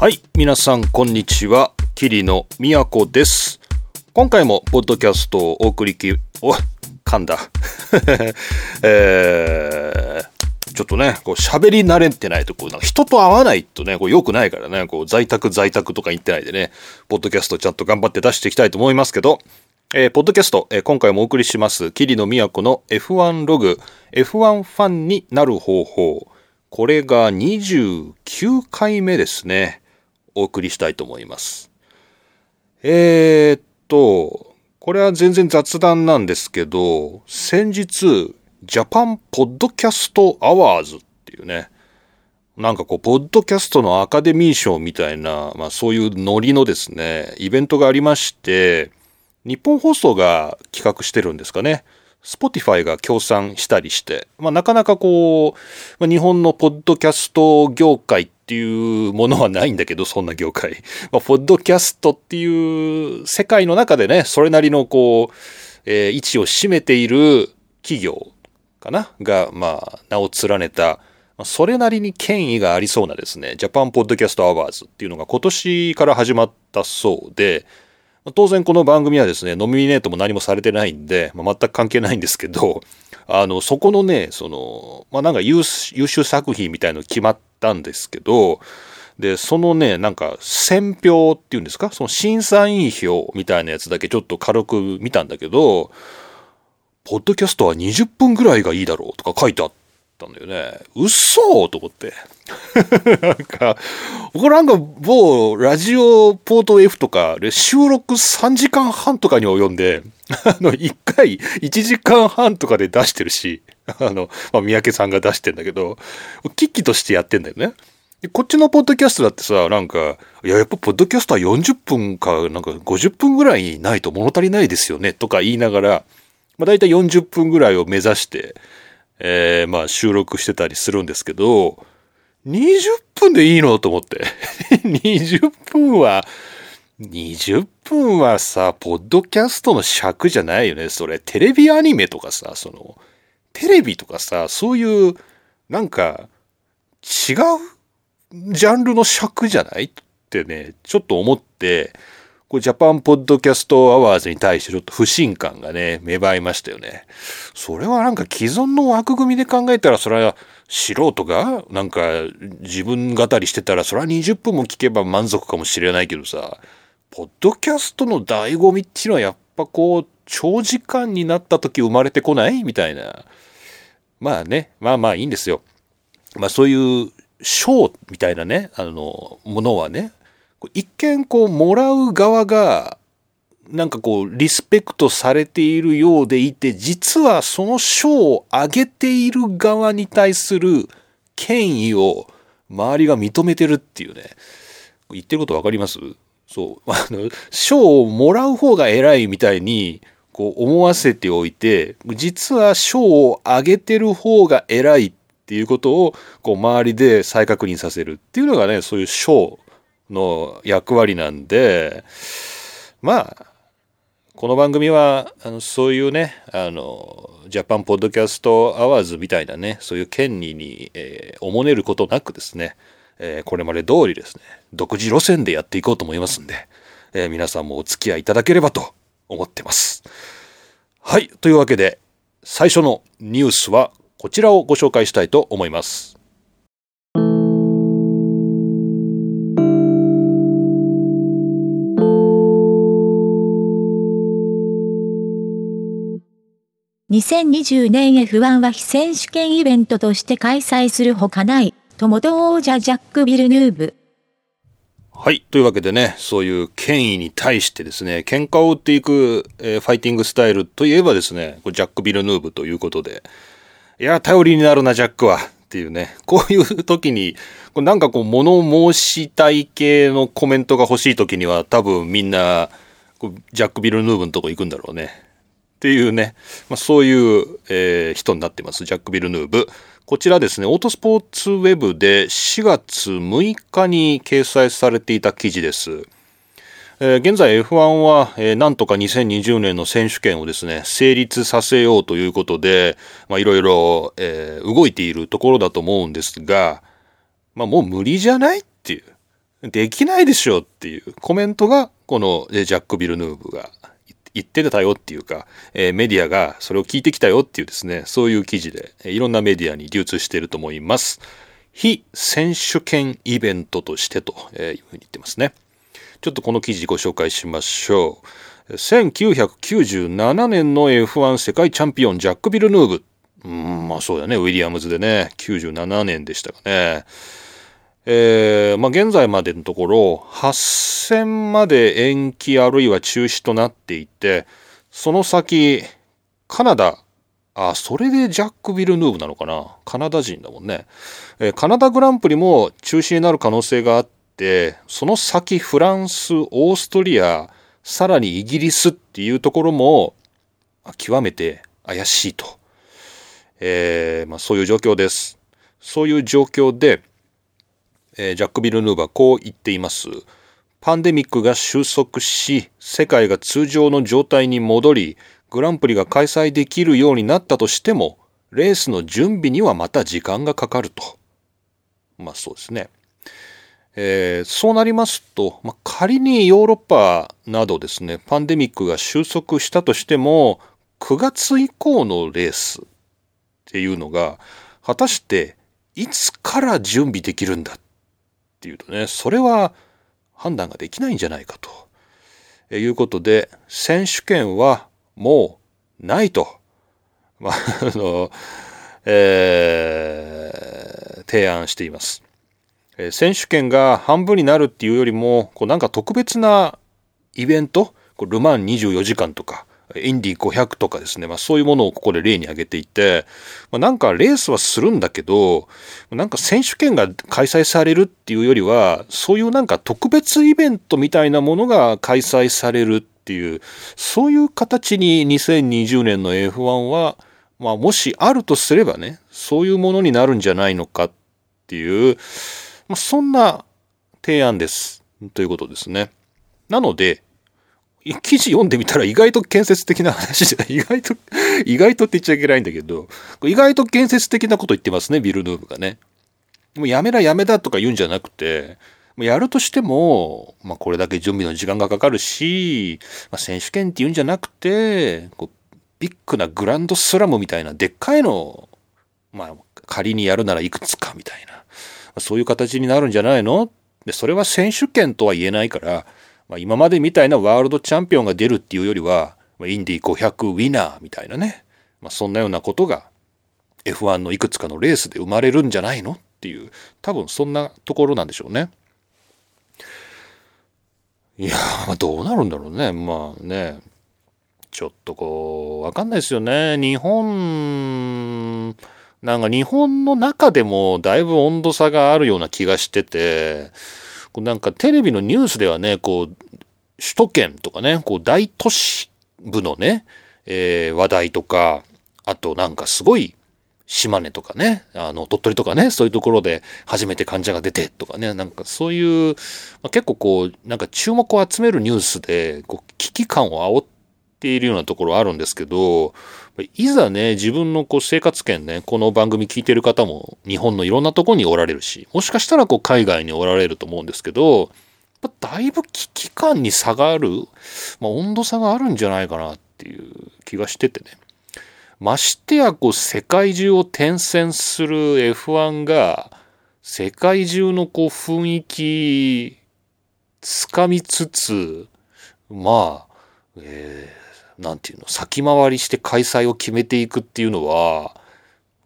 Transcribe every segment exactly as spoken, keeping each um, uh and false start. はい、皆さんこんにちは、桐野都です。今回もポッドキャストをお送りきお噛んだ、えー、ちょっとねこう喋り慣れてないとこうなんか人と会わないとねこう良くないからね、こう在宅在宅とか言ってないでね、ポッドキャストちゃんと頑張って出していきたいと思いますけど、えー、ポッドキャスト、えー、今回もお送りします桐野都の エフワン ログ エフワン ファンになる方法、これがにじゅうきゅうかいめですね、お送りしたいと思います。えー、っとこれは全然雑談なんですけど、先日ジャパンポッドキャストアワーズっていうね、なんかこうポッドキャストのアカデミー賞みたいな、まあ、そういうノリのですねイベントがありまして、日本放送が企画してるんですかね。Spotify が協賛したりして、まあ、なかなかこう、日本のポッドキャスト業界っていうものはないんだけど、そんな業界。まあ、ポッドキャストっていう世界の中でね、それなりのこう、えー、位置を占めている企業かなが、まあ、名を連ねた、それなりに権威がありそうなですね、ジャパンポッドキャストアワーズっていうのが今年から始まったそうで、当然この番組はですねノミネートも何もされてないんで、まあ、全く関係ないんですけど、あのそこのねそのまあなんか優秀作品みたいの決まったんですけど、でそのねなんか選評っていうんですか、その審査員票みたいなやつだけちょっと軽く見たんだけど、ポッドキャストはにじゅっぷんぐらいがいいだろうとか書いてあったんだよね。うっそーと思ってなんかこれなんか某ラジオポート F とかで収録さんじかんはんとかに及んで、あのいっかいいちじかんはんとかで出してるし、あの、まあ、三宅さんが出してんだけど、キッキとしてやってんだよね。でこっちのポッドキャストだってさ、なんかいややっぱポッドキャストはよんじゅっぷんかなんかごじゅっぷんぐらいないと物足りないですよねとか言いながら、まあ、だいたいよんじゅっぷんぐらいを目指して、えー、まあ収録してたりするんですけど、にじゅっぷんでいいのと思ってにじゅっぷんはにじゅっぷんはさ、ポッドキャストの尺じゃないよね。それテレビアニメとかさ、そのテレビとかさ、そういうなんか違うジャンルの尺じゃないってねちょっと思って、これジャパンポッドキャストアワーズに対してちょっと不信感がね芽生えましたよね。それはなんか既存の枠組みで考えたら、それは素人がなんか自分語りしてたらそれはにじゅっぷんも聞けば満足かもしれないけどさ、ポッドキャストの醍醐味っていうのはやっぱこう長時間になった時生まれてこないみたいな。まあね、まあまあいいんですよ。まあそういう賞みたいなね、あのものはね、一見こうもらう側がなんかこうリスペクトされているようでいて、実はその賞をあげている側に対する権威を周りが認めてるっていうね。言ってることわかります？そう。あの、賞をもらう方が偉いみたいにこう思わせておいて、実は賞をあげてる方が偉いっていうことをこう周りで再確認させるっていうのがね、そういう賞の役割なんで、まあこの番組はあのそういうね、あのジャパンポッドキャストアワーズみたいなね、そういう権利に、えー、おもねることなくですね、えー、これまで通りですね独自路線でやっていこうと思いますんで、えー、皆さんもお付き合いいただければと思ってます。はい、というわけで最初のニュースはこちらをご紹介したいと思います。にせんにじゅうねん エフワン は非選手権イベントとして開催するほかないと元王者ジャック・ビルヌーブ。はい、というわけでね、そういう権威に対してですね喧嘩を打っていく、えー、ファイティングスタイルといえばですね、ジャック・ビルヌーブということで、いや頼りになるなジャックはっていうね、こういう時になんかこう物申したい系のコメントが欲しい時には多分みんなジャック・ビルヌーブのとこ行くんだろうねっていうね、まあ、そういう、えー、人になってますジャック・ビルヌーブ。こちらですねオートスポーツウェブでしがつむいかに掲載されていた記事です。えー、現在 エフワン は、えー、なんとかにせんにじゅうねんの選手権をですね成立させようということで、まあ、いろいろ、えー、動いているところだと思うんですが、まあ、もう無理じゃないっていうできないでしょっていうコメントがこのジャック・ビルヌーブが言ってたよっていうか、えー、メディアがそれを聞いてきたよっていうですね、そういう記事でいろんなメディアに流通していると思います。非選手権イベントとしてというふうに言ってますね。ちょっとこの記事ご紹介しましょう。せんきゅうひゃくきゅうじゅうななねんの エフワン 世界チャンピオンジャック・ビルヌーブ、うーんまあそうだね、ウィリアムズでねきゅうじゅうななねんでしたかね。えーまあ、現在までのところはっせんまで延期あるいは中止となっていて、その先カナダ、あそれでジャック・ビルヌーブなのかな、カナダ人だもんね、えー、カナダグランプリも中止になる可能性があって、その先フランス、オーストリア、さらにイギリスっていうところも極めて怪しいと、えーまあ、そういう状況です。そういう状況でジャック・ビルヌーブはこう言っています。パンデミックが収束し、世界が通常の状態に戻り、グランプリが開催できるようになったとしても、レースの準備にはまた時間がかかると。まあそうですね、えー、そうなりますと、まあ、仮にヨーロッパなどですねパンデミックが収束したとしても、くがつ以降のレースっていうのが果たしていつから準備できるんだっていうとね、それは判断ができないんじゃないかということで、選手権はもうないと、まああのえー、提案しています。選手権が半分になるっていうよりも、こうなんか特別なイベント、こうルマンにじゅうよじかんとかインディごひゃくとかですね、まあ、そういうものをここで例に挙げていて、まあ、なんかレースはするんだけど、なんか選手権が開催されるっていうよりは、そういうなんか特別イベントみたいなものが開催されるっていう、そういう形ににせんにじゅうねんの エフワン は、まあ、もしあるとすればね、そういうものになるんじゃないのかっていう、まあ、そんな提案ですということですね。なので記事読んでみたら意外と建設的な話で、意外と、意外とって言っちゃいけないんだけど、意外と建設的なこと言ってますね、ビルヌーブがね。もうやめらやめだとか言うんじゃなくて、やるとしても、まあこれだけ準備の時間がかかるし、まあ、選手権って言うんじゃなくて、こうビッグなグランドスラムみたいなでっかいの、まあ仮にやるならいくつかみたいな、そういう形になるんじゃないの？で、それは選手権とは言えないから、今までみたいなワールドチャンピオンが出るっていうよりは、インディごひゃくウィナーみたいなね、まあ、そんなようなことが エフワン のいくつかのレースで生まれるんじゃないのっていう、多分そんなところなんでしょうね。いやーどうなるんだろうね。まあね、ちょっとこうわかんないですよね。日本なんか日本の中でもだいぶ温度差があるような気がしてて、なんかテレビのニュースではね、こう首都圏とかね、こう大都市部のね、えー、話題とか、あとなんかすごい島根とかね、あの鳥取とかね、そういうところで初めて患者が出てとかね、なんかそういう、まあ、結構こうなんか注目を集めるニュースでこう危機感を煽っているようなところあるんですけど、いざね自分のこう生活圏ね、この番組聞いてる方も日本のいろんなとこにおられるし、もしかしたらこう海外におられると思うんですけど、だいぶ危機感に差がある、まあ、温度差があるんじゃないかなっていう気がしててね。ましてやこう世界中を転戦する エフワン が世界中のこう雰囲気つかみつつ、まあ、えーなんていうの、先回りして開催を決めていくっていうのは、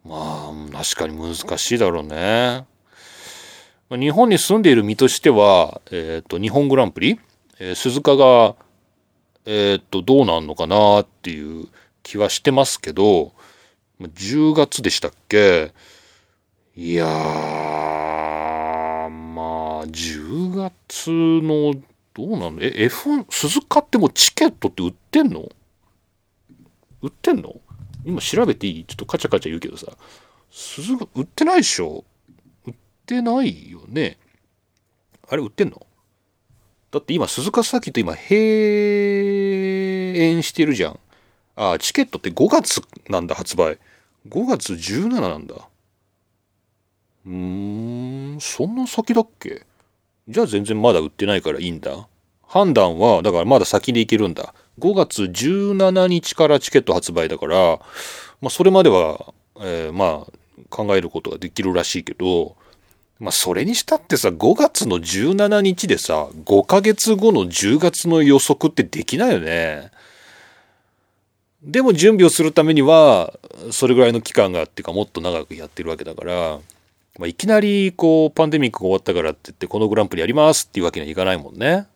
まあ確かに難しいだろうね。日本に住んでいる身としては、えっと日本グランプリ、えー、鈴鹿がえっとどうなんのかなっていう気はしてますけど、じゅうがつでしたっけ？いやーまあじゅうがつのどうなの？え エフワン 鈴鹿ってもうチケットって売ってんの？売ってんの？今調べていい？ちょっとカチャカチャ言うけどさ、鈴が売ってないでしょ。売ってないよね。あれ売ってんの？だって今鈴鹿サーキット今閉園してるじゃん。ああ、チケットってごがつなんだ発売。ごがつじゅうしちなんだ。うーん、そんな先だっけ？じゃあ全然まだ売ってないからいいんだ。判断はだからまだ先でいけるんだ。ごがつじゅうしちにちからチケット発売だから、まあ、それまでは、えー、まあ考えることができるらしいけど、まあ、それにしたってさ、ごがつのじゅうしちにちでさ、ごかげつごのじゅうがつの予測ってできないよね。でも準備をするためにはそれぐらいの期間があってか、もっと長くやってるわけだから、まあ、いきなりこうパンデミックが終わったからって言ってこのグランプリやりますっていうわけにはいかないもんね。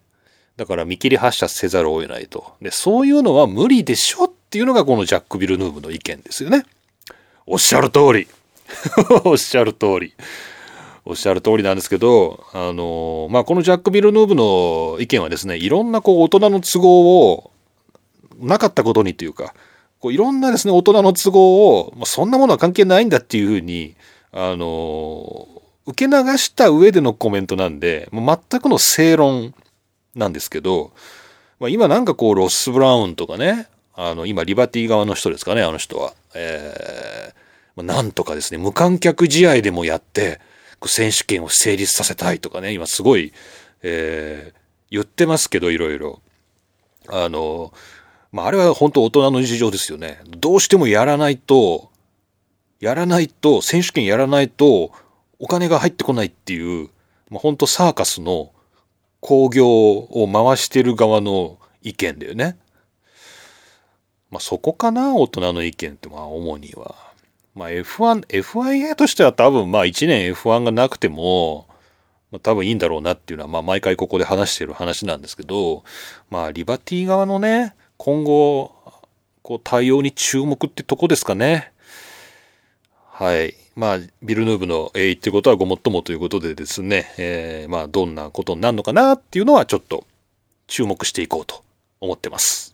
だから見切り発車せざるを得ないと。で、そういうのは無理でしょっていうのがこのジャック・ビルヌーヴの意見ですよね。おっしゃる通りおっしゃる通りおっしゃる通りなんですけど、あのー、まあこのジャック・ビルヌーヴの意見はですね、いろんなこう大人の都合をなかったことにというか、こういろんなですね大人の都合を、まあ、そんなものは関係ないんだっていうふうに、あのー、受け流した上でのコメントなんで、もう全くの正論なんですけど、まあ、今なんかこうロス・ブラウンとかね、あの今リバティ側の人ですかね、あの人は、えーまあ、なんとかですね無観客試合でもやって選手権を成立させたいとかね、今すごい、えー、言ってますけど、いろいろあのーまあ、あれは本当大人の事情ですよね。どうしてもやらないと、やらないと、選手権やらないと、お金が入ってこないっていう、まあ、本当サーカスの興行を回してる側の意見だよね。まあ、そこかな、大人の意見って、まあ、主には。まあ、エフワン、エフアイエー としては多分、まあ、いちねん エフワン がなくても、まあ、多分いいんだろうなっていうのは、まあ、毎回ここで話してる話なんですけど、まあ、リバティ側のね、今後こう対応に注目ってとこですかね。はい。まあビルヌーヴの栄一ってことはごもっともということでですね、えー、まあどんなことになるのかなっていうのはちょっと注目していこうと思ってます。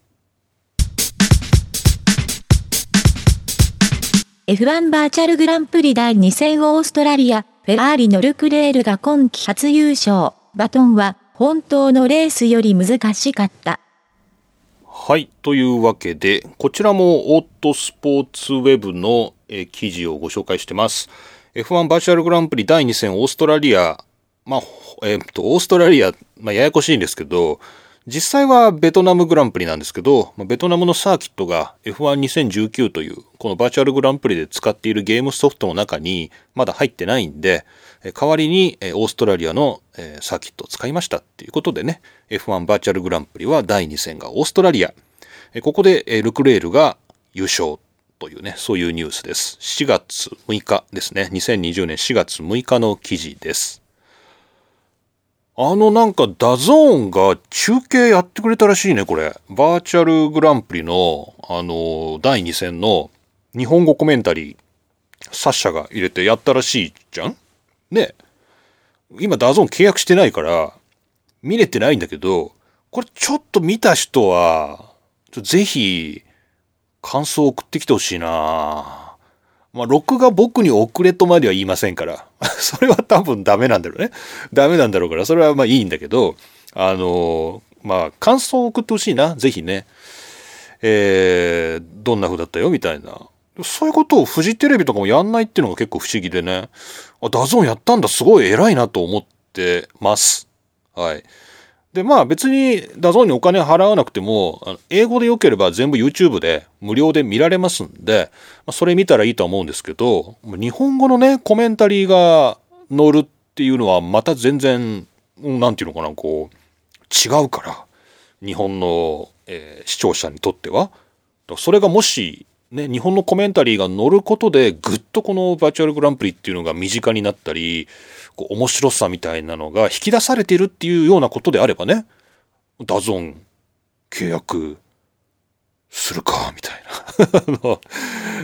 エフワン バーチャルグランプリだいに戦オーストラリア、フェラーリのルクレールが今季初優勝。バトンは本当のレースより難しかった。はい。というわけで、こちらもオートスポーツウェブのえ記事をご紹介してます。エフワン バーチャルグランプリだいに戦オーストラリア。まあ、えっと、オーストラリア、まあ、ややこしいんですけど、実際はベトナムグランプリなんですけど、ベトナムのサーキットが エフワンにせんじゅうきゅう という、このバーチャルグランプリで使っているゲームソフトの中にまだ入ってないんで、代わりにオーストラリアのサーキットを使いましたっていうことでね、エフワン バーチャルグランプリはだいに戦がオーストラリア。ここでルクレールが優勝というね、そういうニュースです。しがつむいかですね。にせんにじゅうねんしがつむいかの記事です。あのなんかダゾーンが中継やってくれたらしいね、これ。バーチャルグランプリの、あの、だいに戦の日本語コメンタリー、サッシャが入れてやったらしいじゃんね。今ダゾーン契約してないから、見れてないんだけど、これちょっと見た人は、ぜひ、感想を送ってきてほしいな。まあ、録画僕に遅れとまでは言いませんから。それは多分ダメなんだろうね。ダメなんだろうから、それはまあいいんだけど、あの、まあ、感想を送ってほしいな。ぜひね。えー、どんな風だったよみたいな。そういうことをフジテレビとかもやんないっていうのが結構不思議でね。あ、ダゾーンやったんだ。すごい偉いなと思ってます。はい。で、まあ別にダゾーンにお金払わなくても、あの英語で良ければ全部 YouTube で無料で見られますんで、まあ、それ見たらいいとは思うんですけど、日本語のね、コメンタリーが載るっていうのはまた全然、なんていうのかな、こう、違うから。日本の、えー、視聴者にとっては。それがもし、ね、日本のコメンタリーが載ることで、ぐっとこのバーチャルグランプリっていうのが身近になったり、こう面白さみたいなのが引き出されてるっていうようなことであればね、ダゾン契約するかみたい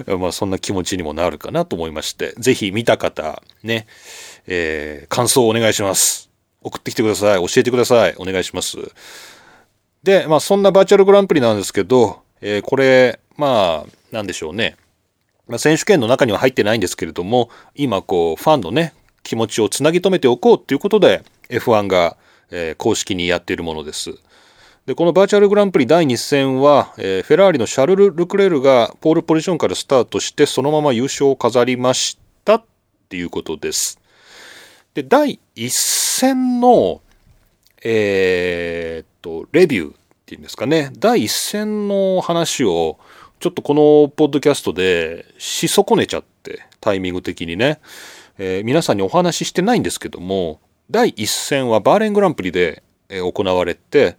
なまあそんな気持ちにもなるかなと思いまして、ぜひ見た方ね、えー、感想をお願いします。送ってきてください。教えてください。お願いします。で、まあそんなバーチャルグランプリなんですけど、えー、これまあなんでしょうね、まあ、選手権の中には入ってないんですけれども、今こうファンのね気持ちをつなぎとめておこうということで エフワン が、えー、公式にやっているものです。で、このバーチャルグランプリだいに戦は、えー、フェラーリのシャルル・ルクレールがポールポジションからスタートしてそのまま優勝を飾りましたっていうことです。で第一戦の、えー、っとレビューっていうんですかね、第一戦の話をちょっとこのポッドキャストでし損ねちゃって、タイミング的にね、えー、皆さんにお話ししてないんですけども、第一戦はバーレングランプリで行われて、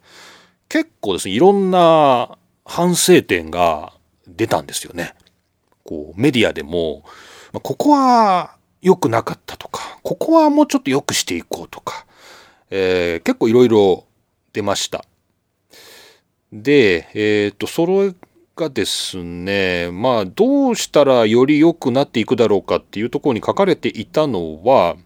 結構ですねいろんな反省点が出たんですよね。こうメディアでもここは良くなかったとか、ここはもうちょっと良くしていこうとか、えー、結構いろいろ出ました。で、えー、っとそれがですね、まあどうしたらより良くなっていくだろうかっていうところに書かれていたのは、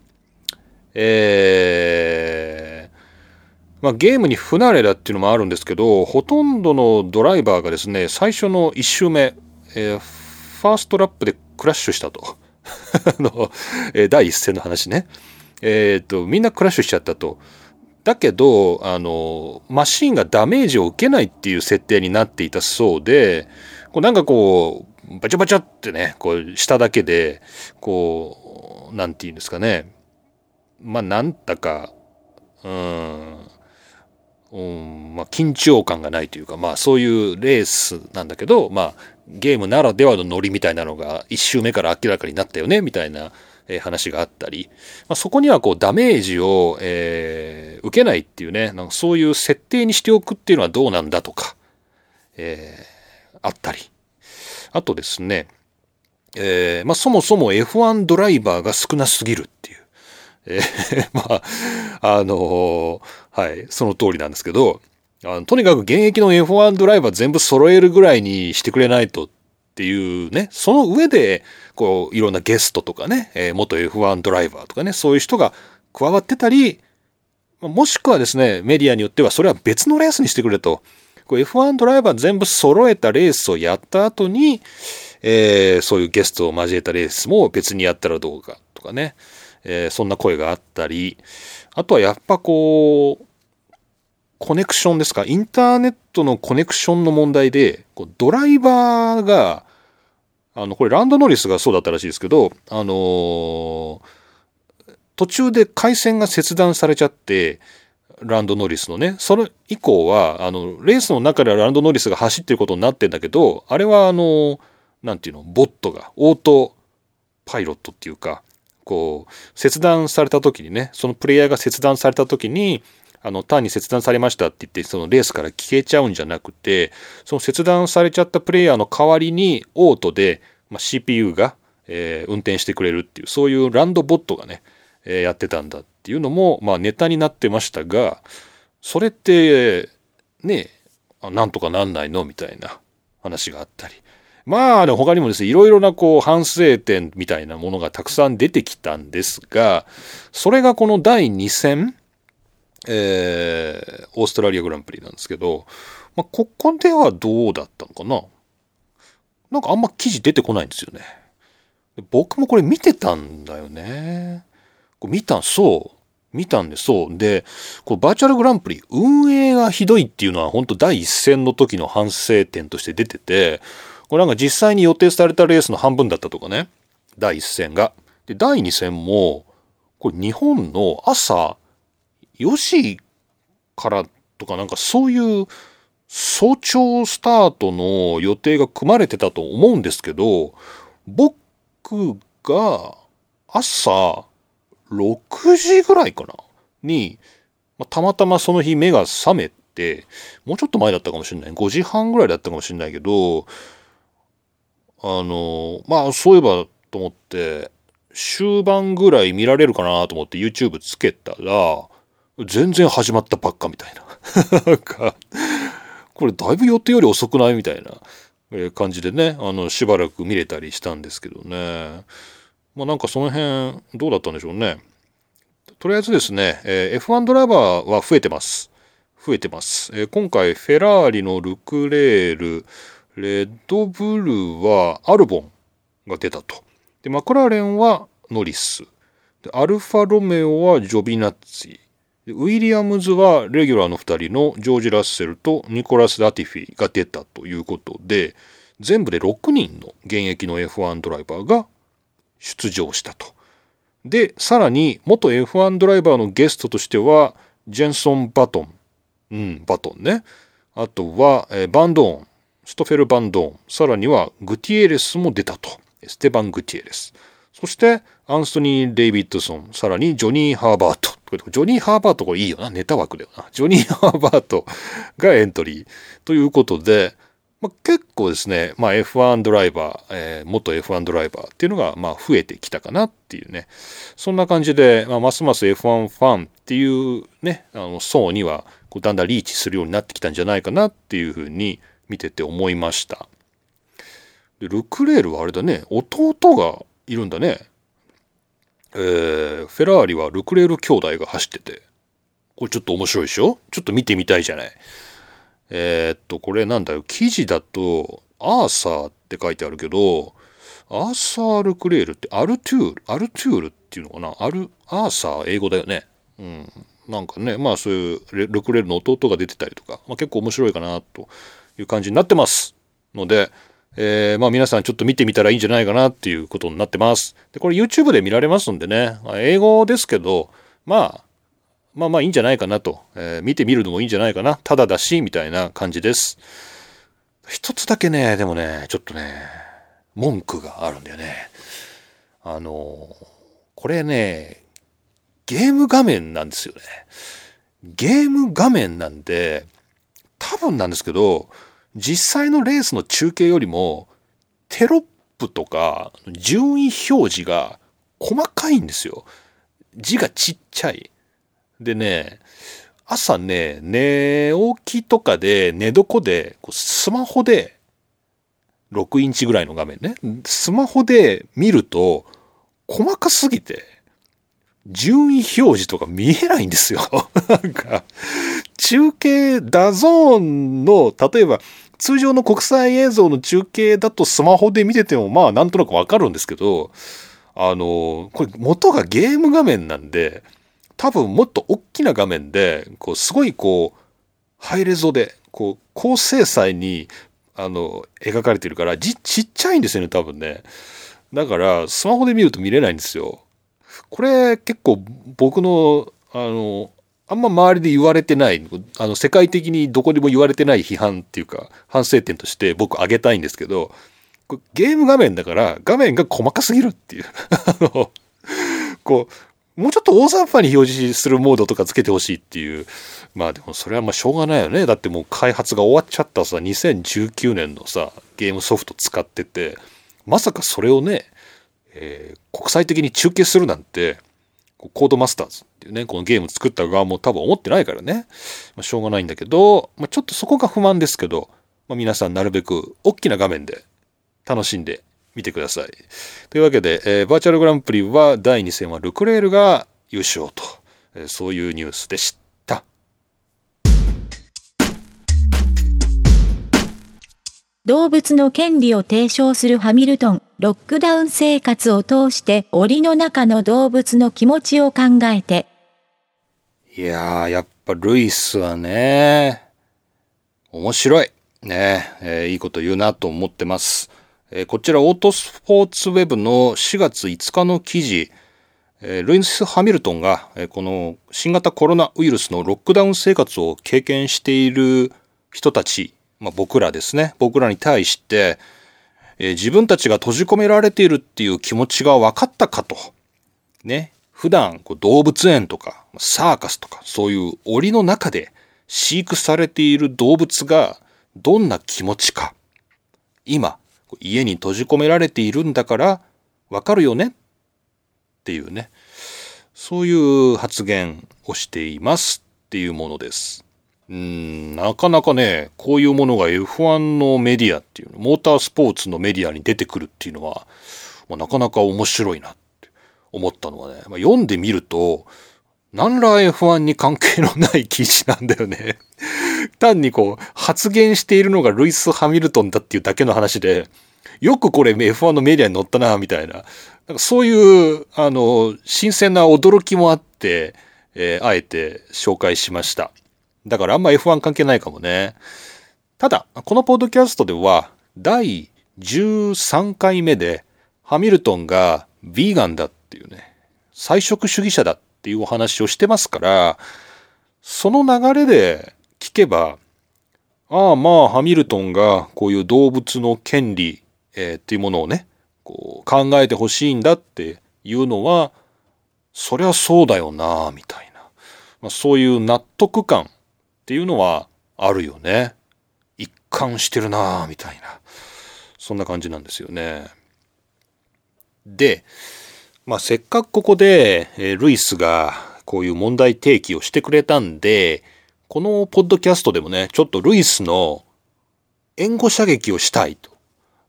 えーまあ、ゲームに不慣れだっていうのもあるんですけど、ほとんどのドライバーがですね、最初のいち周目、えー、ファーストラップでクラッシュしたとの、えー、第一戦の話ね、えー、っとみんなクラッシュしちゃったと。だけどあのマシンがダメージを受けないっていう設定になっていたそうで、こうなんかこうバチャバチャってねこうしただけで、こうなんていうんですかね、まあなんだかうーんうんまあ、緊張感がないというか、まあそういうレースなんだけど、まあゲームならではのノリみたいなのがいち周目から明らかになったよねみたいな話があったり、まあ、そこにはこうダメージを、えー、受けないっていうね、なんかそういう設定にしておくっていうのはどうなんだとか、えー、あったり、あとですね、えーまあ、そもそも エフワン ドライバーが少なすぎるっていう。えー、まああのー、はいその通りなんですけど、あのとにかく現役の エフワン ドライバー全部揃えるぐらいにしてくれないとっていうね、その上でこういろんなゲストとかね、えー、元 エフワン ドライバーとかね、そういう人が加わってたり、もしくはですねメディアによってはそれは別のレースにしてくれと、こう エフワン ドライバー全部揃えたレースをやった後に、えー、そういうゲストを交えたレースも別にやったらどうかとかね。えー、そんな声があったり、あとはやっぱこうコネクションですか、インターネットのコネクションの問題で、こうドライバーがあのこれランドノリスがそうだったらしいですけど、あのー、途中で回線が切断されちゃって、ランドノリスのね、それ以降はあのレースの中ではランドノリスが走ってることになってんだけど、あれはあのなんていうの、ボットがオートパイロットっていうか、こう切断された時にね、そのプレイヤーが切断された時に、あの単に切断されましたって言ってそのレースから消えちゃうんじゃなくて、その切断されちゃったプレイヤーの代わりにオートで、まあ、シーピーユー が、えー、運転してくれるっていう、そういうランドボットがね、えー、やってたんだっていうのも、まあ、ネタになってましたが、それってねなんとかなんないのみたいな話があったり、まあ、他にもですね、いろいろなこう反省点みたいなものがたくさん出てきたんですが、それがこのだいに戦、えー、オーストラリアグランプリなんですけど、まあ、ここではどうだったのかな？なんかあんま記事出てこないんですよね。僕もこれ見てたんだよね。これ見たん、そう。見たんで、そう。で、こうバーチャルグランプリ、運営がひどいっていうのは本当だいいち戦の時の反省点として出てて、これなんか実際に予定されたレースの半分だったとかね、だいいち戦が。で、だいに戦も、これ日本の朝よじからとかなんかそういう早朝スタートの予定が組まれてたと思うんですけど、僕が朝ろくじぐらいかなに、まあ、たまたまその日目が覚めて、もうちょっと前だったかもしれない、ごじはんぐらいだったかもしれないけど、あのまあそういえばと思って終盤ぐらい見られるかなと思って YouTube つけたら全然始まったばっかみたいななんかこれだいぶ予定より遅くないみたいな感じでね、あのしばらく見れたりしたんですけどね。まあなんかその辺どうだったんでしょうね。とりあえずですね、えー、エフワン ドライバーは増えてます増えてます、えー、今回フェラーリのルクレール、レッドブルはアルボンが出たと。で、マクラーレンはノリス。で、アルファロメオはジョビナッツィ。で、ウィリアムズはレギュラーのふたりのジョージ・ラッセルとニコラス・ラティフィが出たということで、全部でろくにんの現役の エフワン ドライバーが出場したと。でさらに元 エフワン ドライバーのゲストとしてはジェンソン・バトン、うん、バトンね、あとは、えー、バンドーン、ストフェル・バンドーン、さらにはグティエレスも出たと、ステバン・グティエレス、そしてアンソニー・デイビッドソン、さらにジョニー・ハーバート、ジョニー・ハーバートこれいいよな、ネタ枠だよな、ジョニー・ハーバートがエントリーということで、まあ、結構ですね、まあ、エフワン ドライバー、えー、元 エフワン ドライバーっていうのがまあ増えてきたかなっていうね、そんな感じで、まあ、ますます エフワン ファンっていうね、あの層にはこうだんだんリーチするようになってきたんじゃないかなっていうふうに見てて思いました。でルクレールはあれだね、弟がいるんだね、えー、フェラーリはルクレール兄弟が走ってて、これちょっと面白いでしょ、ちょっと見てみたいじゃない。えー、っとこれなんだよ、記事だとアーサーって書いてあるけど、アーサー・ルクレールってアルトゥール、アルトゥールっていうのかな、アルアーサー英語だよね、うん、なんかね、まあそういうルクレールの弟が出てたりとか、まあ、結構面白いかなという感じになってますので、えー、まあ皆さんちょっと見てみたらいいんじゃないかなっていうことになってます。でこれ YouTube で見られますんでね、英語ですけど、まあまあまあいいんじゃないかなと、えー、見てみるのもいいんじゃないかな、ただだしみたいな感じです。一つだけね、でもねちょっとね文句があるんだよね。あのこれねゲーム画面なんですよね。ゲーム画面なんで多分なんですけど、実際のレースの中継よりもテロップとか順位表示が細かいんですよ。字がちっちゃいでね、朝ね寝起きとかで寝床でこうスマホでろくインチぐらいの画面ね、スマホで見ると細かすぎて順位表示とか見えないんですよなんか中継ダゾーンの、例えば通常の国際映像の中継だとスマホで見ててもまあなんとなくわかるんですけど、あのこれ元がゲーム画面なんで、多分もっと大きな画面でこうすごいこうハイレゾでこう高精細にあの描かれてるからちっちゃいんですよね多分ね。だからスマホで見ると見れないんですよ。これ結構僕のあのあんま周りで言われてない、あの世界的にどこでも言われてない批判っていうか反省点として僕挙げたいんですけど、これゲーム画面だから画面が細かすぎるっていうあのこうもうちょっと大雑把に表示するモードとかつけてほしいっていう。まあでもそれはまあしょうがないよね。だってもう開発が終わっちゃったさにせんじゅうきゅうねんのさゲームソフト使ってて、まさかそれをね、えー、国際的に中継するなんてコードマスターズっていうねこのゲーム作った側も多分思ってないからね、まあ、しょうがないんだけど、まあ、ちょっとそこが不満ですけど、まあ、皆さんなるべく大きな画面で楽しんで見てください。というわけで、えー、バーチャルグランプリはだいに戦はルクレールが優勝と、えー、そういうニュースでした。動物の権利を提唱するハミルトン、ロックダウン生活を通して檻の中の動物の気持ちを考えて。いやーやっぱルイスはね面白いね、えー、いいこと言うなと思ってます。こちらオートスポーツウェブのしがついつかの記事、ルイス・ハミルトンがこの新型コロナウイルスのロックダウン生活を経験している人たち、まあ、僕らですね、僕らに対して自分たちが閉じ込められているっていう気持ちが分かったかとね、普段こう動物園とかサーカスとかそういう檻の中で飼育されている動物がどんな気持ちか、今家に閉じ込められているんだからわかるよねっていうね、そういう発言をしていますっていうものです。うーん、なかなかねこういうものが エフワン のメディアっていうの、モータースポーツのメディアに出てくるっていうのは、まあ、なかなか面白いなって思ったのはね、まあ、読んでみると何ら エフワン に関係のない記事なんだよね単にこう発言しているのがルイス・ハミルトンだっていうだけの話で、よくこれ エフワン のメディアに載ったなみたい な, なんかそういうあの新鮮な驚きもあって、えー、あえて紹介しました。だからあんま エフワン 関係ないかもね。ただこのポッドキャストではだいじゅうさんかいめでハミルトンがヴィーガンだっていうね、菜食主義者だっていうお話をしてますから、その流れで聞けば、ああまあハミルトンがこういう動物の権利、えー、っていうものをね、こう考えてほしいんだっていうのは、そりゃそうだよなみたいな、まあ、そういう納得感っていうのはあるよね。一貫してるなみたいな、そんな感じなんですよね。で、まあ、せっかくここで、えー、ルイスがこういう問題提起をしてくれたんで、このポッドキャストでもね、ちょっとルイスの援護射撃をしたいと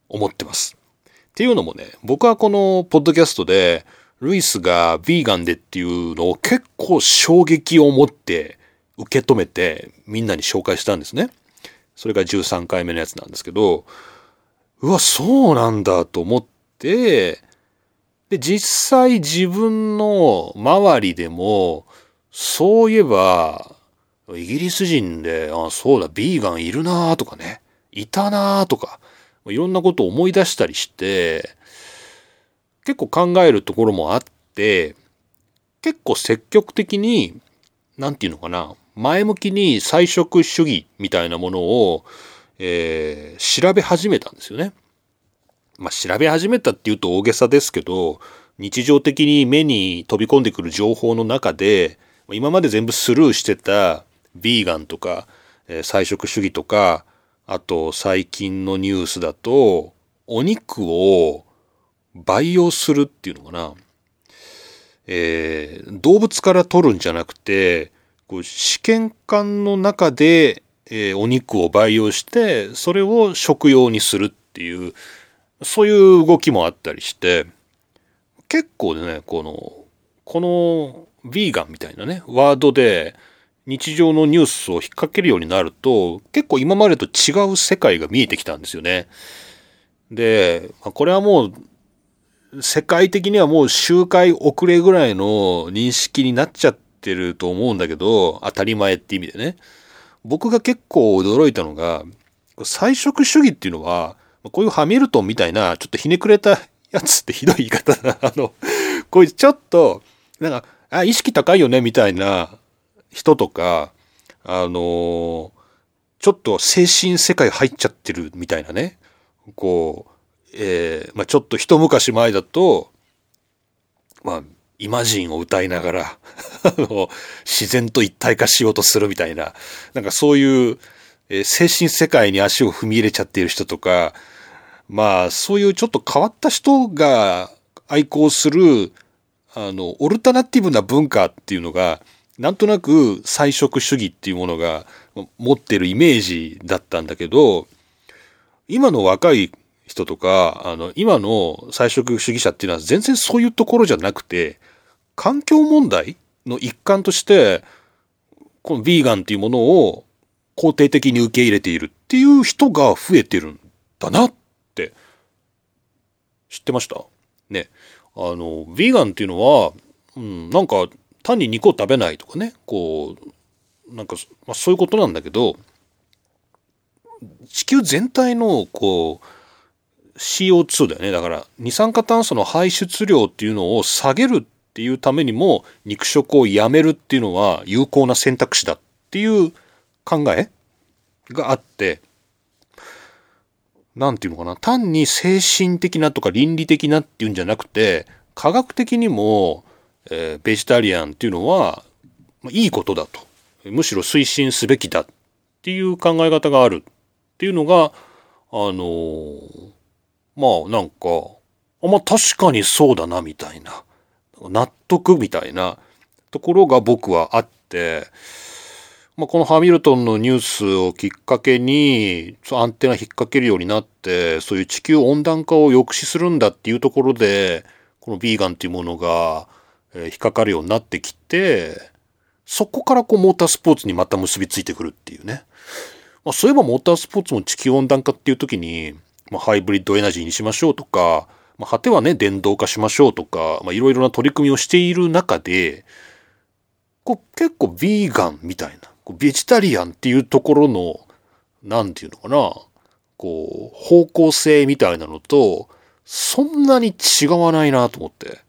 思ってます。っていうのもね、僕はこのポッドキャストでルイスがヴィーガンでっていうのを結構衝撃を持って受け止めてみんなに紹介したんですね。それがじゅうさんかいめのやつなんですけど、うわ、そうなんだと思って、で、実際自分の周りでも、そういえば、イギリス人で、あ、そうだ、ビーガンいるなーとかね、いたなーとか、いろんなことを思い出したりして、結構考えるところもあって、結構積極的に、なんていうのかな、前向きに菜食主義みたいなものを、えー、調べ始めたんですよね。まあ、調べ始めたっていうと大げさですけど、日常的に目に飛び込んでくる情報の中で、今まで全部スルーしてたビーガンとか、えー、菜食主義とか、あと最近のニュースだとお肉を培養するっていうのかな、えー、動物から取るんじゃなくて、こう試験管の中で、えー、お肉を培養してそれを食用にするっていう、そういう動きもあったりして、結構ね、このこのヴィーガンみたいなねワードで日常のニュースを引っ掛けるようになると、結構今までと違う世界が見えてきたんですよね。で、これはもう世界的にはもう周回遅れぐらいの認識になっちゃってると思うんだけど、当たり前って意味でね。僕が結構驚いたのが、菜食主義っていうのは、こういうハミルトンみたいなちょっとひねくれたやつってひどい言い方な、あの、こういうちょっとなんか、あ、意識高いよねみたいな人とか、あのー、ちょっと精神世界入っちゃってるみたいなね、こう、えー、まあ、ちょっと一昔前だと、まあ、イマジンを歌いながらあの自然と一体化しようとするみたいな、なんかそういう、えー、精神世界に足を踏み入れちゃっている人とか、まあそういうちょっと変わった人が愛好するあのオルタナティブな文化っていうのが、なんとなく菜食主義っていうものが持ってるイメージだったんだけど、今の若い人とか、あの今の菜食主義者っていうのは全然そういうところじゃなくて、環境問題の一環としてこのヴィーガンっていうものを肯定的に受け入れているっていう人が増えてるんだなって知ってましたね。あのヴィーガンっていうのは、うん、なんか単に肉を食べないとかね、こうなんか、まあ、そういうことなんだけど、地球全体のこう シーオーツー だよね。だから二酸化炭素の排出量っていうのを下げるっていうためにも、肉食をやめるっていうのは有効な選択肢だっていう考えがあって、なんていうのかな、単に精神的なとか倫理的なっていうんじゃなくて、科学的にも、えー、ベジタリアンっていうのは、まあ、いいことだと、むしろ推進すべきだっていう考え方があるっていうのが、あのー、まあなんか、あ、まあ確かにそうだなみたいな、納得みたいなところが僕はあって、まあ、このハミルトンのニュースをきっかけにアンテナ引っ掛けるようになって、そういう地球温暖化を抑止するんだっていうところで、このヴィーガンっていうものが引っかかるようになってきて、そこからこうモータースポーツにまた結びついてくるっていうね、まあ、そういえばモータースポーツも地球温暖化っていう時に、まあ、ハイブリッドエナジーにしましょうとか、まあ、果てはね電動化しましょうとか、いろいろな取り組みをしている中で、こう結構ヴィーガンみたいなベジタリアンっていうところの、なんていうのかな、こう方向性みたいなのとそんなに違わないなと思って、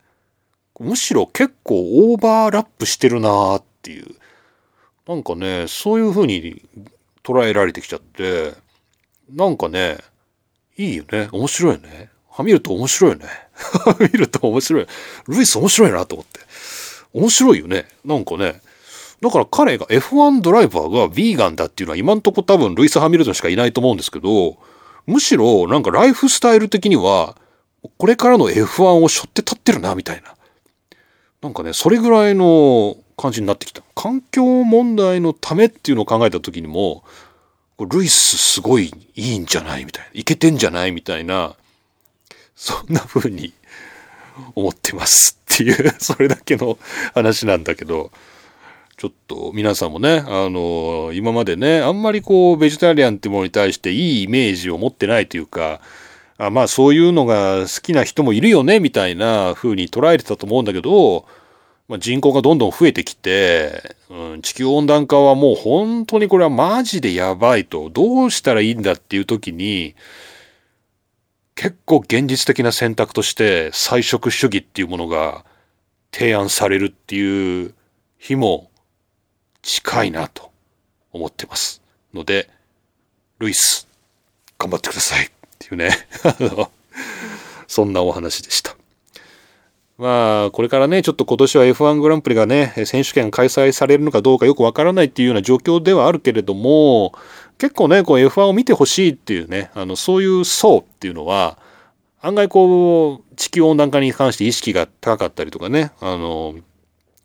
むしろ結構オーバーラップしてるなーっていう、なんかね、そういう風に捉えられてきちゃって、なんかね、いいよね、面白いよね、はみると面白いよね見ると面白い、ルイス面白いなと思って、面白いよね、なんかね。だから彼が エフワン ドライバーがヴィーガンだっていうのは今んとこ多分ルイス・ハミルトンしかいないと思うんですけど、むしろなんかライフスタイル的にはこれからの エフワン を背負って立ってるなみたいな、なんかね、それぐらいの感じになってきた。環境問題のためっていうのを考えた時にもルイスすごいいいんじゃないみたいな、イケてんじゃないみたいな、そんな風に思ってますっていうそれだけの話なんだけど、ちょっと皆さんもね、あのー、今までね、あんまりこうベジタリアンっていうものに対していいイメージを持ってないというか、あ、まあそういうのが好きな人もいるよねみたいな風に捉えてたと思うんだけど、まあ、人口がどんどん増えてきて、うん、地球温暖化はもう本当にこれはマジでやばいと、どうしたらいいんだっていう時に、結構現実的な選択として菜食主義っていうものが提案されるっていう日も近いなと思ってますので、ルイス頑張ってくださいっていうねそんなお話でした。まあこれからね、ちょっと今年は エフワン グランプリがね、選手権開催されるのかどうかよくわからないっていうような状況ではあるけれども、結構ねこう エフワン を見てほしいっていうね、あのそういう層っていうのは案外こう地球温暖化に関して意識が高かったりとかね、あの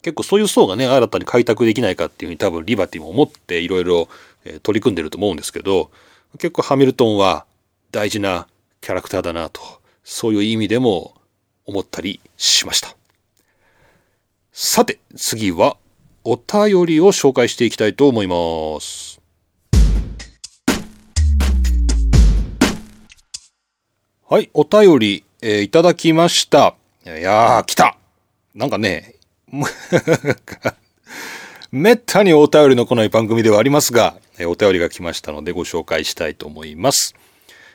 結構そういう層がね、新たに開拓できないかっていうふうに多分リバティも思っていろいろ取り組んでると思うんですけど、結構ハミルトンは大事なキャラクターだなと、そういう意味でも思ったりしました。さて、次はお便りを紹介していきたいと思います。はい、お便り、えー、いただきました。いやー、来た！なんかね、めったにお便りの来ない番組ではありますが、お便りが来ましたのでご紹介したいと思います。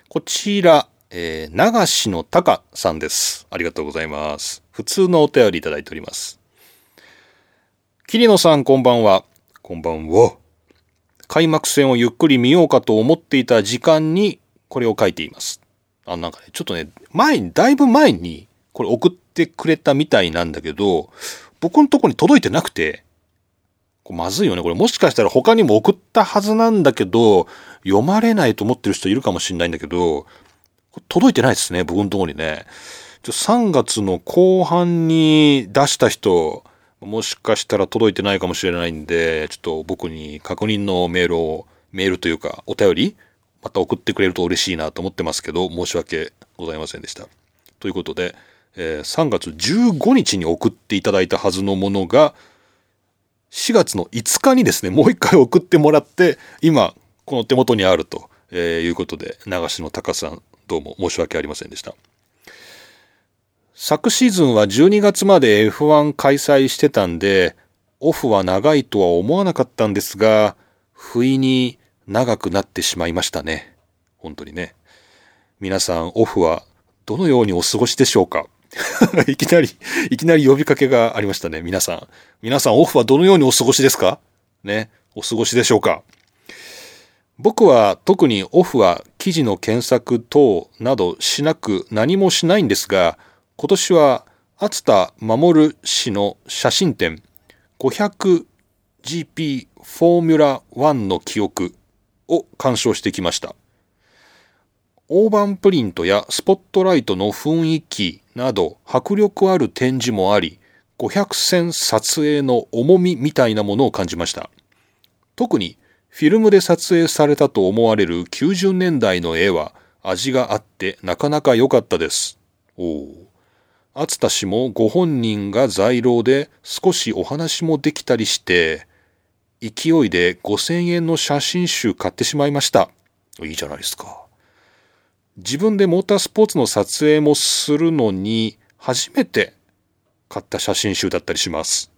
こちら、えー、流しのたかさんです。ありがとうございます。普通のお便りいただいております。桐野さん、こんばんは。こんばんは。開幕戦をゆっくり見ようかと思っていた時間にこれを書いています。あ、なんかね、ちょっとね、前にだいぶ前にこれ送ってくれたみたいなんだけど、僕のとこに届いてなくて、これまずいよね。これもしかしたら他にも送ったはずなんだけど、読まれないと思ってる人いるかもしれないんだけど、届いてないですね、僕のとこにね。ちょさんがつの後半に出した人、もしかしたら届いてないかもしれないんで、ちょっと僕に確認のメールを、メールというかお便り、また送ってくれると嬉しいなと思ってますけど、申し訳ございませんでした。ということで、えー、さんがつじゅうごにちに送っていただいたはずのものがしがつのいつかにですね、もう一回送ってもらって、今この手元にあると、えー、いうことで、流しの高さん、どうも申し訳ありませんでした。昨シーズンはじゅうにがつまで エフワン 開催してたんで、オフは長いとは思わなかったんですが、不意に長くなってしまいましたね。本当にね、皆さんオフはどのようにお過ごしでしょうかいきなり、いきなり呼びかけがありましたね。皆さん、皆さんオフはどのようにお過ごしですかね、お過ごしでしょうか。僕は特にオフは記事の検索等などしなく何もしないんですが、今年は熱田守氏の写真展 ごひゃくジーピー フォーミュラワンの記憶を鑑賞してきました。大判プリントやスポットライトの雰囲気など迫力ある展示もあり、ごひゃくせん撮影の重みみたいなものを感じました。特にフィルムで撮影されたと思われるきゅうじゅうねんだいの絵は味があってなかなか良かったです。おー。厚田氏もご本人が在廊で少しお話もできたりして、勢いでごせんえんの写真集買ってしまいました。いいじゃないですか。自分でモータースポーツの撮影もするのに初めて買った写真集だったりします。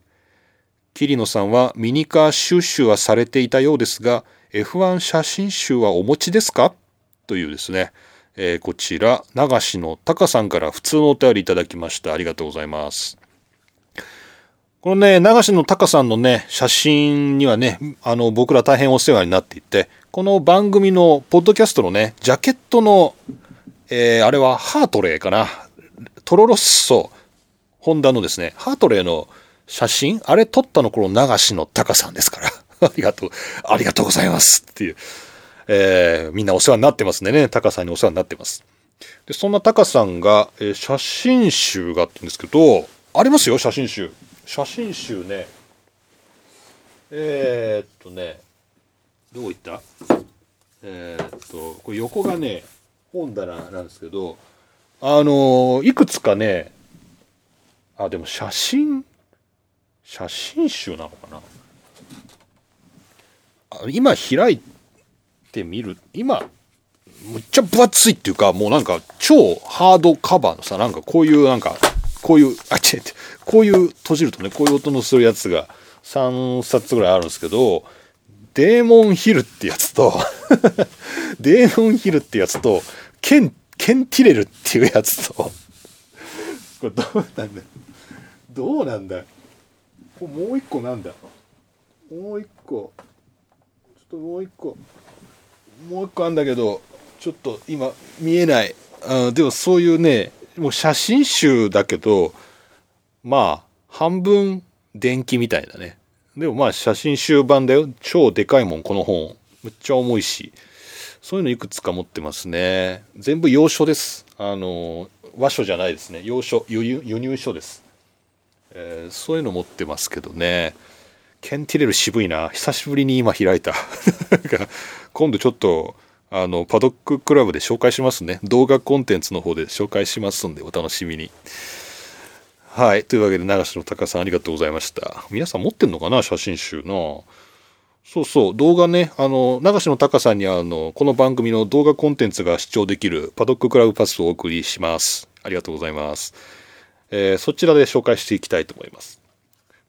桐野さんはミニカー収集はされていたようですが、エフワン 写真集はお持ちですか？というですね、えー、こちら、流しのたかさんから普通のお便りいただきました。ありがとうございます。このね、流しのタカさんのね、写真にはね、あの、僕ら大変お世話になっていて、この番組の、ポッドキャストのね、ジャケットの、えー、あれはハートレーかな。トロロッソ、ホンダのですね、ハートレーの写真、あれ撮ったのこの流しのタカさんですから。ありがとう、ありがとうございますっていう、えー、みんなお世話になってますんでね、タカさんにお世話になってます。で、そんなタカさんが、えー、写真集があったんですけど、ありますよ、写真集。写真集ね、えー、っとね、どういったえー、っと、これ横がね、本棚なんですけど、あのー、いくつかね、あ、でも写真、写真集なのかなあ、今開いてみる、今、むっちゃ分厚いっていうか、もうなんか超ハードカバーのさ、なんかこういうなんか、こういう、あ、違う違う、こういう閉じるとね、こういう音のするやつがさんさつぐらいあるんですけど、デーモンヒルってやつと、デーモンヒルってやつと、ケン、ケンティレルっていうやつと、これどうなんだどうなんだこれもう一個なんだもう一個、ちょっともう一個、もう一個あんだけど、ちょっと今見えない。あ、でもそういうね、もう写真集だけど、まあ半分電気みたいだね。でもまあ写真集版だよ。超でかいもんこの本。むっちゃ重いし、そういうのいくつか持ってますね。全部洋書です。あの和書じゃないですね。洋書、輸入、輸入書です、えー。そういうの持ってますけどね。ケンティレル渋いな。久しぶりに今開いた。今度ちょっと。あのパドッククラブで紹介しますね。動画コンテンツの方で紹介しますんでお楽しみに。はい、というわけで流しの高さんありがとうございました。皆さん持ってんのかな、写真集の。そうそう、動画ね、あの流しの高さんにあのこの番組の動画コンテンツが視聴できるパドッククラブパスをお送りします。ありがとうございます、えー、そちらで紹介していきたいと思います。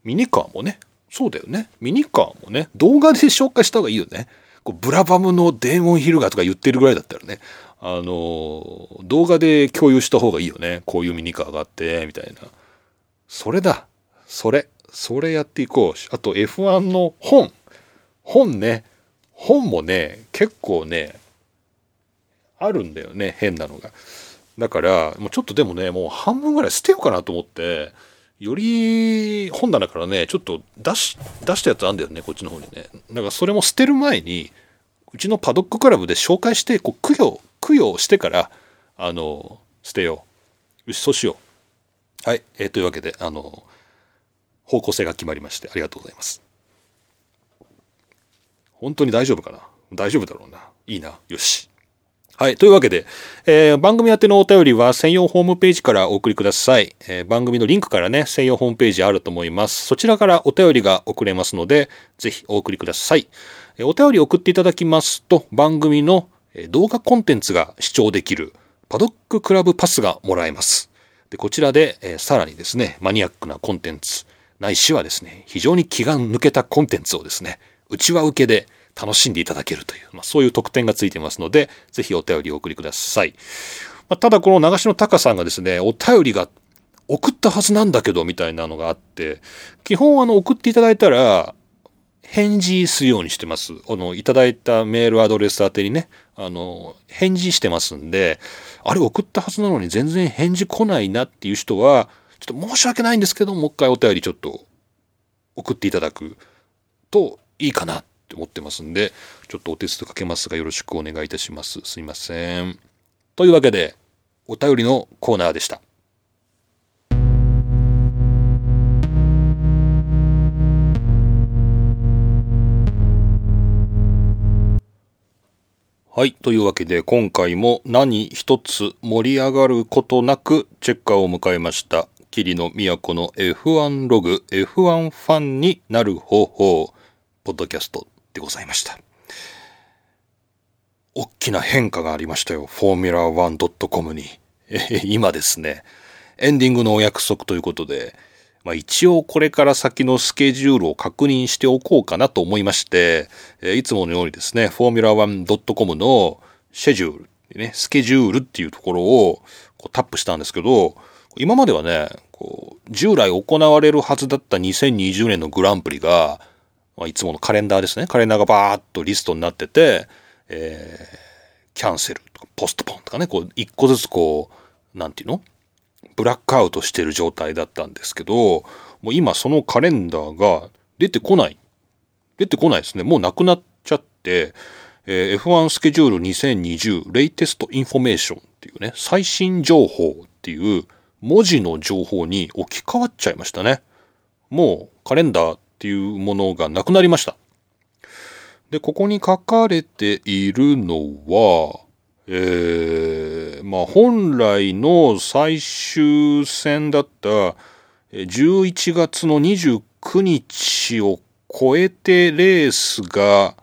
ミニカーもね、そうだよね、ミニカーもね、動画で紹介した方がいいよね。こうブラバムのデーモンヒルガーとか言ってるぐらいだったらね、あのー、動画で共有した方がいいよね。こういうミニカーがあってみたいな。それだ、それそれやっていこう。あと エフワン の本本ね、本もね結構ねあるんだよね、変なのが。だからもうちょっとでもね、もう半分ぐらい捨てようかなと思って、より本棚からね、ちょっと出し、出したやつあんだよね、こっちの方にね。だからそれも捨てる前に、うちのパドッククラブで紹介して、こう、供養、供養してから、あの、捨てよう。よし、そうしよう。はい。えー、というわけで、あの、方向性が決まりまして、ありがとうございます。本当に大丈夫かな？大丈夫だろうな。いいな。よし。はい。というわけで、えー、番組宛てのお便りは専用ホームページからお送りください。えー、番組のリンクからね、専用ホームページあると思います。そちらからお便りが送れますので、ぜひお送りください。えー、お便り送っていただきますと、番組の動画コンテンツが視聴できるパドッククラブパスがもらえます。で、こちらで、えー、さらにですね、マニアックなコンテンツ、ないしはですね、非常に気が抜けたコンテンツをですね、内輪受けで、楽しんでいただけるという、まあ、そういう特典がついてますので、ぜひお便りをお送りください。まあ、ただこの流しのタカさんがですね、お便りが送ったはずなんだけどみたいなのがあって、基本あの送っていただいたら返事するようにしてます。あのいただいたメールアドレス宛てにね、あの返事してますんで、あれ送ったはずなのに全然返事来ないなっていう人は、ちょっと申し訳ないんですけど、もう一回お便りちょっと送っていただくといいかな。思ってますんで、ちょっとお手数かけますがよろしくお願いいたします。すいません。というわけでお便りのコーナーでした。はい、というわけで今回も何一つ盛り上がることなくチェッカーを迎えました。霧の都の エフワン ログ エフワン ファンになる方法ポッドキャストでございました。大きな変化がありましたよ、フォーミュラー ワンドットコム に。今ですね、エンディングのお約束ということで、まあ、一応これから先のスケジュールを確認しておこうかなと思いまして、いつものようにですね、フォーミュラー ワンドットコム のシェジュール、ね、スケジュールっていうところをこうタップしたんですけど、今まではね、こう従来行われるはずだったにせんにじゅうねんのグランプリが、まあ、いつものカレンダーですね、カレンダーがバーッとリストになってて、えー、キャンセルとかポストポンとかね、こう一個ずつこうなんていうのブラックアウトしてる状態だったんですけど、もう今そのカレンダーが出てこない出てこないですね。もうなくなっちゃって、えー、エフワン スケジュールにせんにじゅうレイテストインフォメーションっていうね、最新情報っていう文字の情報に置き換わっちゃいましたね。もうカレンダーっていうものがなくなりました。で、ここに書かれているのは、えー、まあ本来の最終戦だったじゅういちがつのにじゅうくにちを超えてレースが、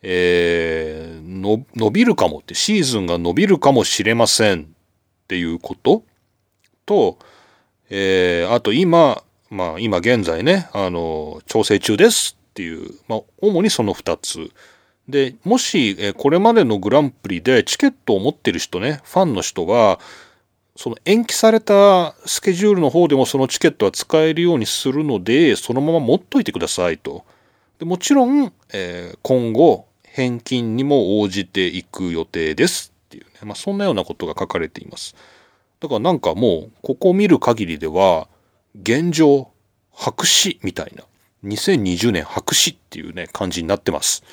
えー、の伸びるかもってシーズンが伸びるかもしれませんっていうことと、えー、あと今まあ今現在ね、あの調整中ですっていう、まあ主にそのふたつで、もし、えー、これまでのグランプリでチケットを持ってる人ね、ファンの人はその延期されたスケジュールの方でもそのチケットは使えるようにするので、そのまま持っといてくださいと。でもちろん、えー、今後返金にも応じていく予定ですっていうね、まあそんなようなことが書かれています。だからなんかもうここを見る限りでは現状白紙みたいな、にせんにじゅうねん白紙っていうね感じになってます。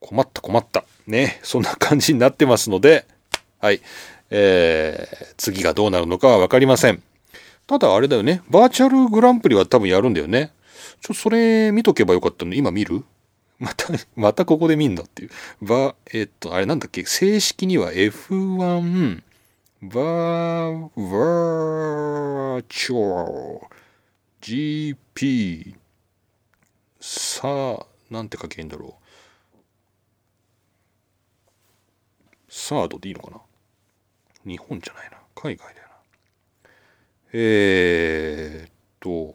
困った困ったね、そんな感じになってますので、はい、えー、次がどうなるのかは分かりません。ただあれだよね、バーチャルグランプリは多分やるんだよね。ちょっとそれ見とけばよかったのに、今見る？またまたここで見んだっていう。バえっとあれなんだっけ、正式には エフワン バーバーチャル ジーピー さあなんて書けんだろう。サードでいいのかな、日本じゃないな、海外だよな。えーっと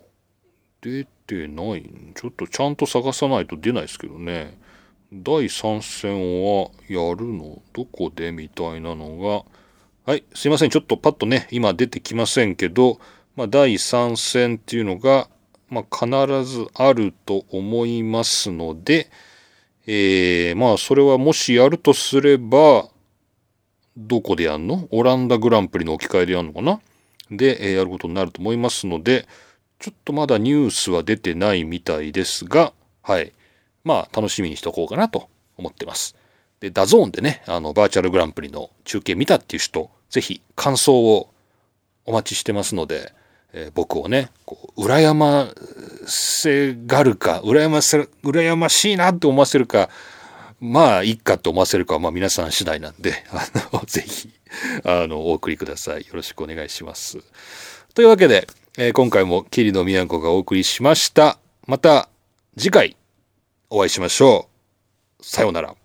出てないん、ちょっとちゃんと探さないと出ないですけどね。だいさん戦はやるのどこでみたいなのが、はい、すいません、ちょっとパッとね今出てきませんけど、まあ、だいさん戦っていうのが、まあ、必ずあると思いますので、えー、まあそれはもしやるとすればどこでやんの？オランダグランプリの置き換えでやんのかな？で、えー、やることになると思いますので、ちょっとまだニュースは出てないみたいですが、はい。まあ、楽しみにしとこうかなと思ってます。で、ダゾーンでね、あの、バーチャルグランプリの中継見たっていう人、ぜひ感想をお待ちしてますので、えー、僕をね、こう、羨ませがるか、羨ませ、羨ましいなって思わせるか、まあいいかと思わせるかはまあ皆さん次第なんで、あのぜひあのお送りください。よろしくお願いします。というわけで、えー、今回も桐野宮子がお送りしました。また次回お会いしましょう。さようなら。